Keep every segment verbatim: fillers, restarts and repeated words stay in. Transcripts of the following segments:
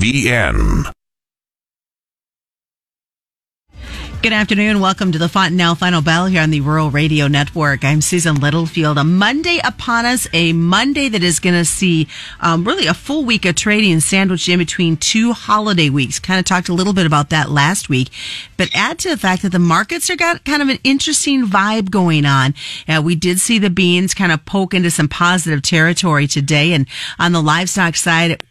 V N. Good afternoon. Welcome to the Fontanelle Final Bell here on the Rural Radio Network. I'm Susan Littlefield. A Monday upon us, a Monday that is going to see um, really a full week of trading sandwiched in between two holiday weeks. Kind of talked a little bit about that last week, but add to the fact that the markets are got kind of an interesting vibe going on. Uh, we did see the beans kind of poke into some positive territory today, and on the livestock side, it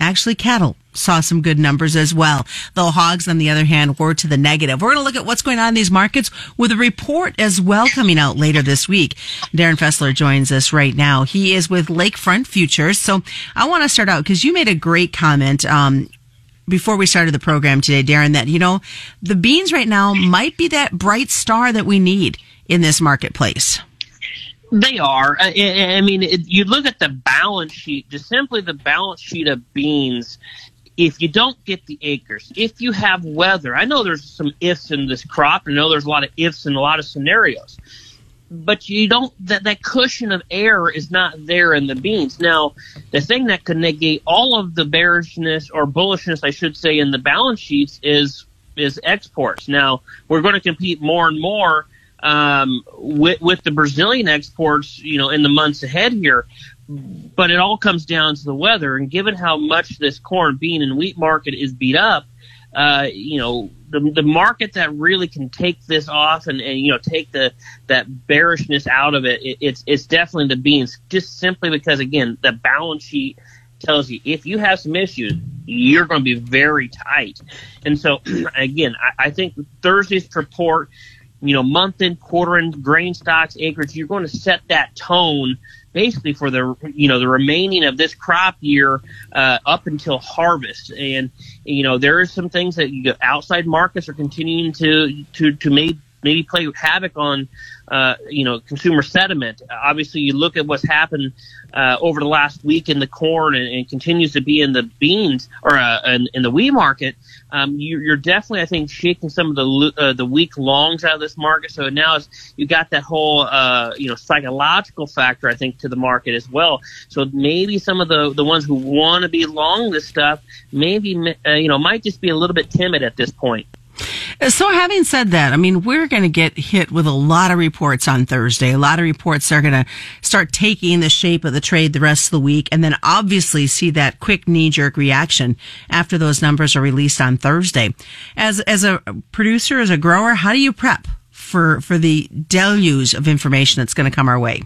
actually cattle saw some good numbers as well, though hogs, on the other hand, were to the negative. We're going to look at what's going on in these markets with a report as well coming out later this week. Darin Fessler joins us right now. He is with Lakefront Futures. So I want to start out because you made a great comment um, before we started the program today, Darin, that, you know, the beans right now might be that bright star that we need in this marketplace. They are. I, I mean, it, you look at the balance sheet, just simply the balance sheet of beans. If you don't get the acres, if you have weather, I know there's some ifs in this crop. I know there's a lot of ifs in a lot of scenarios, but you don't, that, that cushion of air is not there in the beans. Now, the thing that could negate all of the bearishness or bullishness, I should say, in the balance sheets is, is exports. Now, we're going to compete more and more um, with, with the Brazilian exports, you know, in the months ahead here. But it all comes down to the weather, and given how much this corn, bean, and wheat market is beat up, uh, you know, the the market that really can take this off and, and you know, take the that bearishness out of it, it, it's it's definitely the beans, just simply because, again, the balance sheet tells you if you have some issues, you're going to be very tight. And so, again, I, I think Thursday's report, you know, month-end, quarter-end, grain stocks, acreage, you're going to set that tone basically for the, you know, the remaining of this crop year uh, up until harvest. And, you know, there are some things that you, outside markets are continuing to to, to maybe, maybe play havoc on, uh, you know, consumer sentiment. Obviously, you look at what's happened uh, over the last week in the corn and, and continues to be in the beans or uh, in, in the wheat market. Um, you, you're definitely, I think, shaking some of the uh, the weak longs out of this market. So now it's, you got that whole, uh, you know, psychological factor, I think, to the market as well. So maybe some of the, the ones who want to be long this stuff, maybe, uh, you know, might just be a little bit timid at this point. So having said that, I mean, we're going to get hit with a lot of reports on Thursday. A lot of reports are going to start taking the shape of the trade the rest of the week, and then obviously see that quick knee-jerk reaction after those numbers are released on Thursday. As as a producer, as a grower, how do you prep for, for the deluge of information that's going to come our way?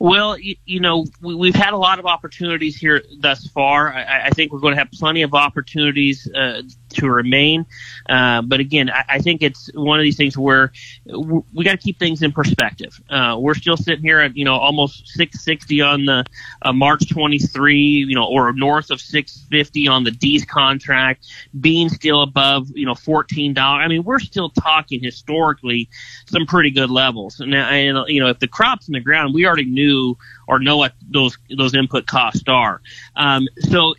Well, you, you know, we, we've had a lot of opportunities here thus far. I, I think we're going to have plenty of opportunities uh, to remain. Uh, but again, I, I think it's one of these things where we got to keep things in perspective. Uh, we're still sitting here at, you know, almost six sixty on the uh, March twenty-third, you know, or north of six fifty on the D's contract. Beans still above, you know, fourteen dollars. I mean, we're still talking historically some pretty good levels. And, and you know, if the crop's in the ground, we already knew or know what those those input costs are. Um, so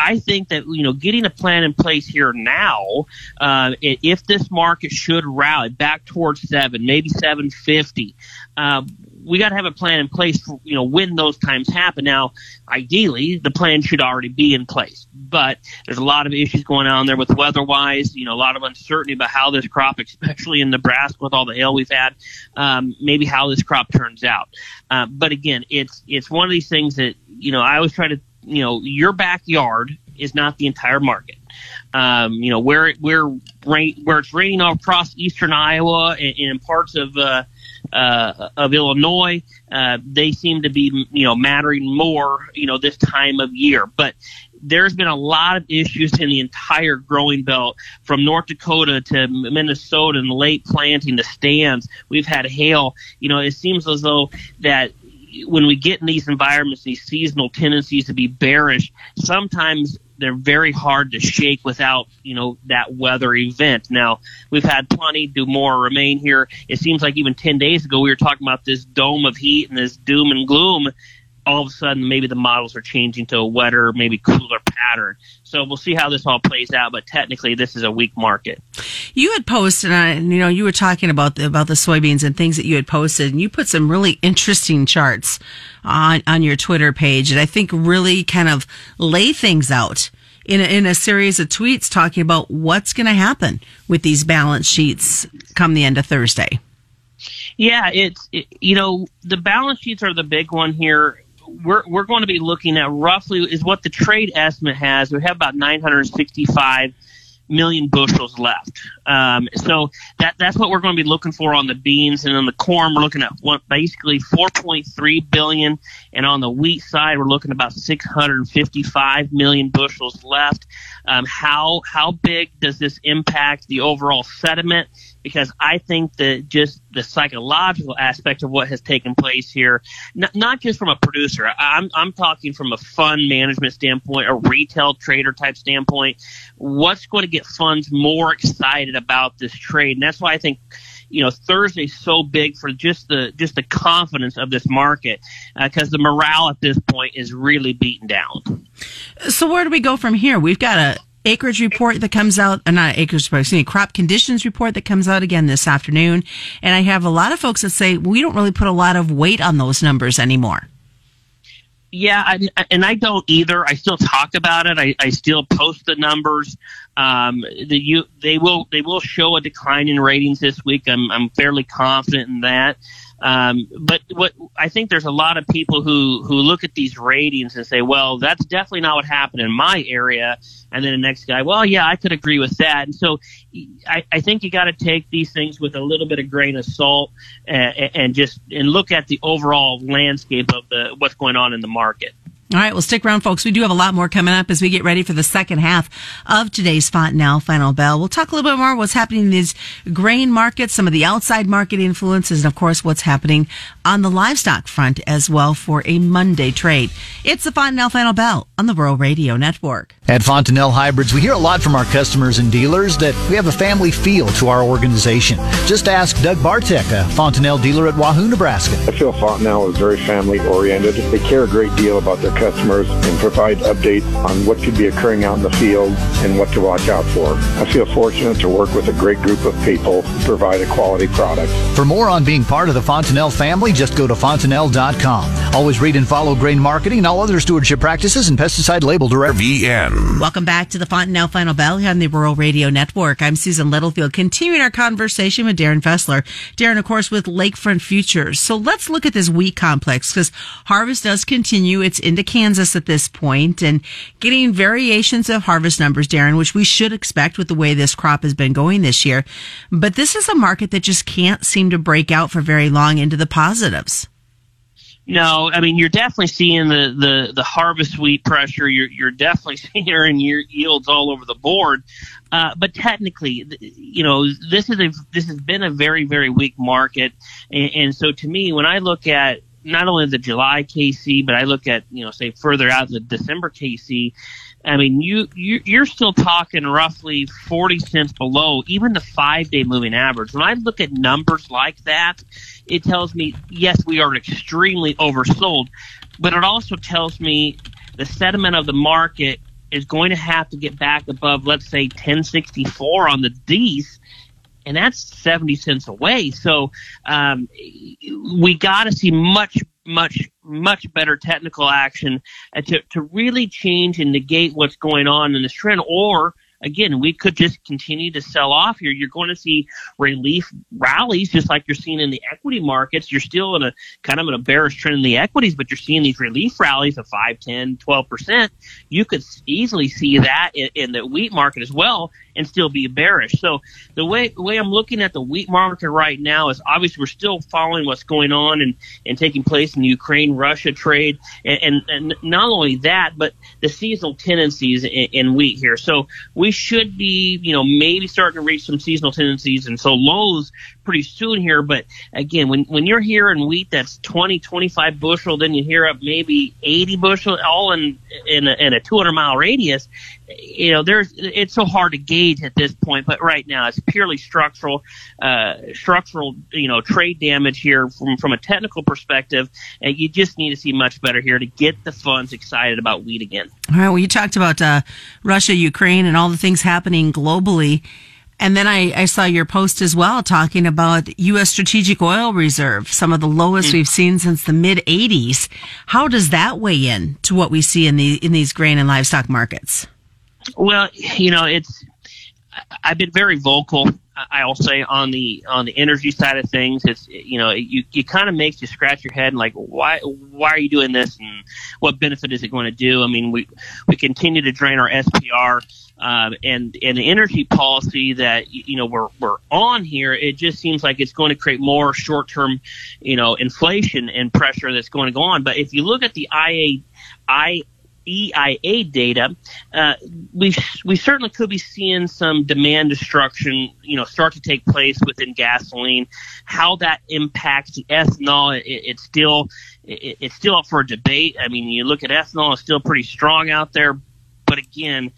I think that, you know, getting a plan in place here now, uh, if this market should rally back towards seven, maybe seven fifty, uh, we got to have a plan in place for, you know, when those times happen. Now, ideally, the plan should already be in place, but there's a lot of issues going on there with weather-wise, you know, a lot of uncertainty about how this crop, especially in Nebraska with all the hail we've had, um, maybe how this crop turns out. Uh, but again, it's it's one of these things that, you know, I always try to, you know, your backyard is not the entire market. Um, you know, where it, where rain, where it's raining all across eastern Iowa and, and parts of uh, uh, of Illinois, uh, they seem to be, you know, mattering more, you know, this time of year. But there's been a lot of issues in the entire growing belt, from North Dakota to Minnesota, and late planting, the stands. We've had hail. You know, it seems as though that when we get in these environments, these seasonal tendencies to be bearish, sometimes they're very hard to shake without, you know, that weather event. Now, we've had plenty, do more, remain here. It seems like even ten days ago we were talking about this dome of heat and this doom and gloom. All of a sudden, maybe the models are changing to a wetter, maybe cooler pattern. So we'll see how this all plays out. But technically, this is a weak market. You had posted, and you know, you were talking about the, about the soybeans and things that you had posted, and you put some really interesting charts on on your Twitter page, and I think really kind of lay things out in a, in a series of tweets talking about what's going to happen with these balance sheets come the end of Thursday. Yeah, it's, it, you know, the balance sheets are the big one here. We're we're going to be looking at roughly is what the trade estimate has. We have about nine hundred sixty-five million bushels left. Um, so that that's what we're going to be looking for on the beans, and on the corn we're looking at what, basically four point three billion, and on the wheat side we're looking at about six hundred fifty-five million bushels left. Um, how how big does this impact the overall sentiment? Because I think that just the psychological aspect of what has taken place here, n- not just from a producer, I'm I'm talking from a fund management standpoint, a retail trader type standpoint. What's going to get funds more excited about this trade? And that's why I think, you know, Thursday's so big for just the just the confidence of this market, because uh, the morale at this point is really beaten down. So where do we go from here? We've got a acreage report that comes out, uh, not acreage report, excuse me, crop conditions report that comes out again this afternoon. And I have a lot of folks that say, we don't really put a lot of weight on those numbers anymore. Yeah, I, and I don't either. I still talk about it. I, I still post the numbers. Um, the, you, they will they will show a decline in ratings this week. I'm I'm fairly confident in that. Um, but what I think there's a lot of people who, who look at these ratings and say, well, that's definitely not what happened in my area. And then the next guy, well, yeah, I could agree with that. And so I, I think you got to take these things with a little bit of grain of salt and, and just and look at the overall landscape of the what's going on in the market. All right, well, stick around, folks. We do have a lot more coming up as we get ready for the second half of today's Fontanelle Final Bell. We'll talk a little bit more what's happening in these grain markets, some of the outside market influences, and, of course, what's happening on the livestock front as well for a Monday trade. It's the Fontanelle Final Bell on the Rural Radio Network. At Fontanelle Hybrids, we hear a lot from our customers and dealers that we have a family feel to our organization. Just ask Doug Bartek, a Fontanelle dealer at Wahoo, Nebraska. I feel Fontanelle is very family-oriented. They care a great deal about their customers and provide updates on what could be occurring out in the field and what to watch out for. I feel fortunate to work with a great group of people who provide a quality product. For more on being part of the Fontanelle family, just go to Fontanelle dot com. Always read and follow grain marketing and all other stewardship practices and pesticide label direct. V N. Welcome back to the Fontanelle Final Bell here on the Rural Radio Network. I'm Susan Littlefield, continuing our conversation with Darin Fessler. Darin, of course, with Lakefront Futures. So let's look at this wheat complex, because harvest does continue. It's indicated Kansas at this point, and getting variations of harvest numbers, Darin, which we should expect with the way this crop has been going this year. But this is a market that just can't seem to break out for very long into the positives. No, I mean, you're definitely seeing the, the, the harvest wheat pressure. You're, you're definitely seeing your yields all over the board. Uh, but technically, you know, this is a, this has been a very, very weak market. And, and so to me, when I look at not only the July K C, but I look at, you know, say further out the December K C, I mean, you, you, you're still talking roughly forty cents below even the five-day moving average. When I look at numbers like that, it tells me, yes, we are extremely oversold, but it also tells me the sentiment of the market is going to have to get back above, let's say, ten sixty-four on the D's. And that's seventy cents away. So um, we got to see much, much, much better technical action to, to really change and negate what's going on in this trend. Or, again, we could just continue to sell off here. You're going to see relief rallies just like you're seeing in the equity markets. You're still in a kind of in a bearish trend in the equities, but you're seeing these relief rallies of five, ten, twelve percent. You could easily see that in, in the wheat market as well, and still be bearish. So the way the way I'm looking at the wheat market right now is obviously we're still following what's going on and, and taking place in the Ukraine-Russia trade, and, and, and not only that, but the seasonal tendencies in, in wheat here. So we should be, you know, maybe starting to reach some seasonal tendencies and so lows pretty soon here. But again, when, when you're hearing wheat that's twenty, twenty-five bushel, then you hear up maybe eighty bushel, all in in a, in a two hundred mile radius. You know, there's it's so hard to gauge at this point, but right now it's purely structural, uh, structural, you know, trade damage here from, from a technical perspective, and you just need to see much better here to get the funds excited about wheat again. All right. Well, you talked about uh, Russia, Ukraine, and all the things happening globally, and then I, I saw your post as well talking about U S strategic oil reserve, some of the lowest mm-hmm. we've seen since the mid eighties. How does that weigh in to what we see in the in these grain and livestock markets? Well, you know, it's I've been very vocal, I'll say, on the on the energy side of things. It's, you know, you you kind of makes you scratch your head and like, why why are you doing this, and what benefit is it going to do? I mean, we we continue to drain our S P R. Um, and, and the energy policy that, you know, we're, we're on here, it just seems like it's going to create more short-term, you know, inflation and pressure that's going to go on. But if you look at the I A, I, E I A data, uh, we, we certainly could be seeing some demand destruction, you know, start to take place within gasoline. How that impacts the ethanol, it, it's still, it, it's still up for debate. I mean, you look at ethanol, it's still pretty strong out there. But again,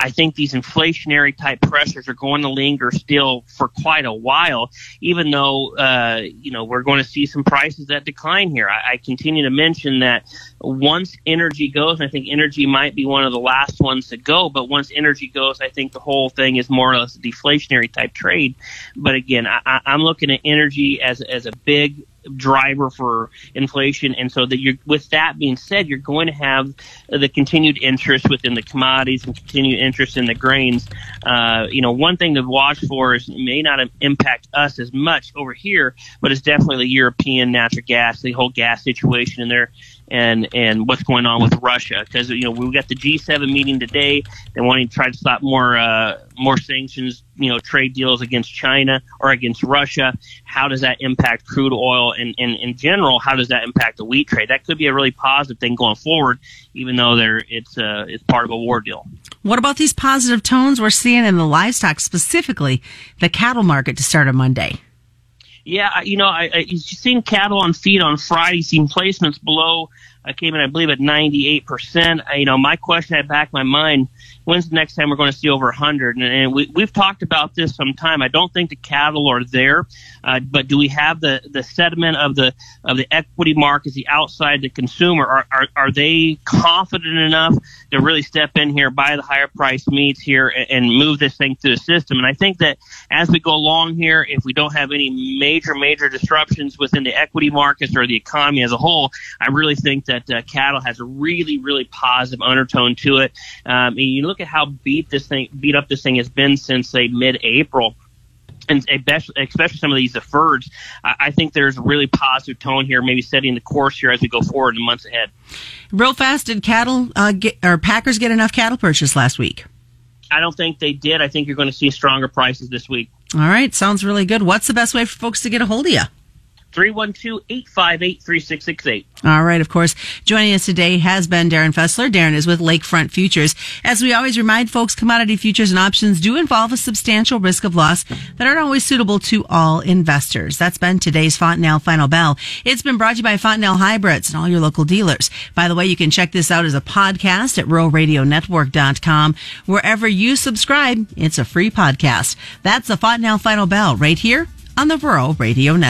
I think these inflationary type pressures are going to linger still for quite a while, even though, uh, you know, we're going to see some prices that decline here. I, I continue to mention that once energy goes, and I think energy might be one of the last ones to go, but once energy goes, I think the whole thing is more or less a deflationary type trade. But again, I, I'm looking at energy as, as a big driver for inflation, and so that you're, with that being said, you're going to have the continued interest within the commodities and continued interest in the grains. Uh, you know, one thing to watch for is, it may not impact us as much over here, but it's definitely the European natural gas, the whole gas situation in there, and and what's going on with Russia, because, you know, we've got the G seven meeting today. They want to try to stop more uh, more sanctions, you know, trade deals against China or against Russia. How does that impact crude oil, and, and in general, how does that impact the wheat trade? That could be a really positive thing going forward, even though there it's uh, it's part of a war deal. What about these positive tones we're seeing in the livestock, specifically the cattle market, to start on Monday? Yeah, you know, I, I you've seen cattle on feed on Friday, seen placements below. I came in, I believe, at ninety-eight percent. I, you know, my question had back my mind, when's the next time we're going to see over one hundred? And, and we, we've talked about this some time. I don't think the cattle are there, uh, but do we have the, the sediment of the of the equity markets, the outside, the consumer? Are, are are they confident enough to really step in here, buy the higher price meats here, and, and move this thing through the system? And I think that as we go along here, if we don't have any major, major disruptions within the equity markets or the economy as a whole, I really think that uh, cattle has a really, really positive undertone to it. Um, and you look at how beat this thing, beat up this thing has been since, say, mid-April, and especially some of these deferreds. I think there's a really positive tone here, maybe setting the course here as we go forward in the months ahead. Real fast, did cattle uh, get, or packers get enough cattle purchase last week? I don't think they did. I think you're going to see stronger prices this week. All right, sounds really good. What's the best way for folks to get a hold of you? three one two, eight five eight, three six six eight. All right, of course. Joining us today has been Darin Fessler. Darin is with Lakefront Futures. As we always remind folks, commodity futures and options do involve a substantial risk of loss that aren't always suitable to all investors. That's been today's Fontanelle Final Bell. It's been brought to you by Fontanelle Hybrids and all your local dealers. By the way, you can check this out as a podcast at Rural Radio Network dot com. Wherever you subscribe, it's a free podcast. That's the Fontanelle Final Bell right here on the Rural Radio Network.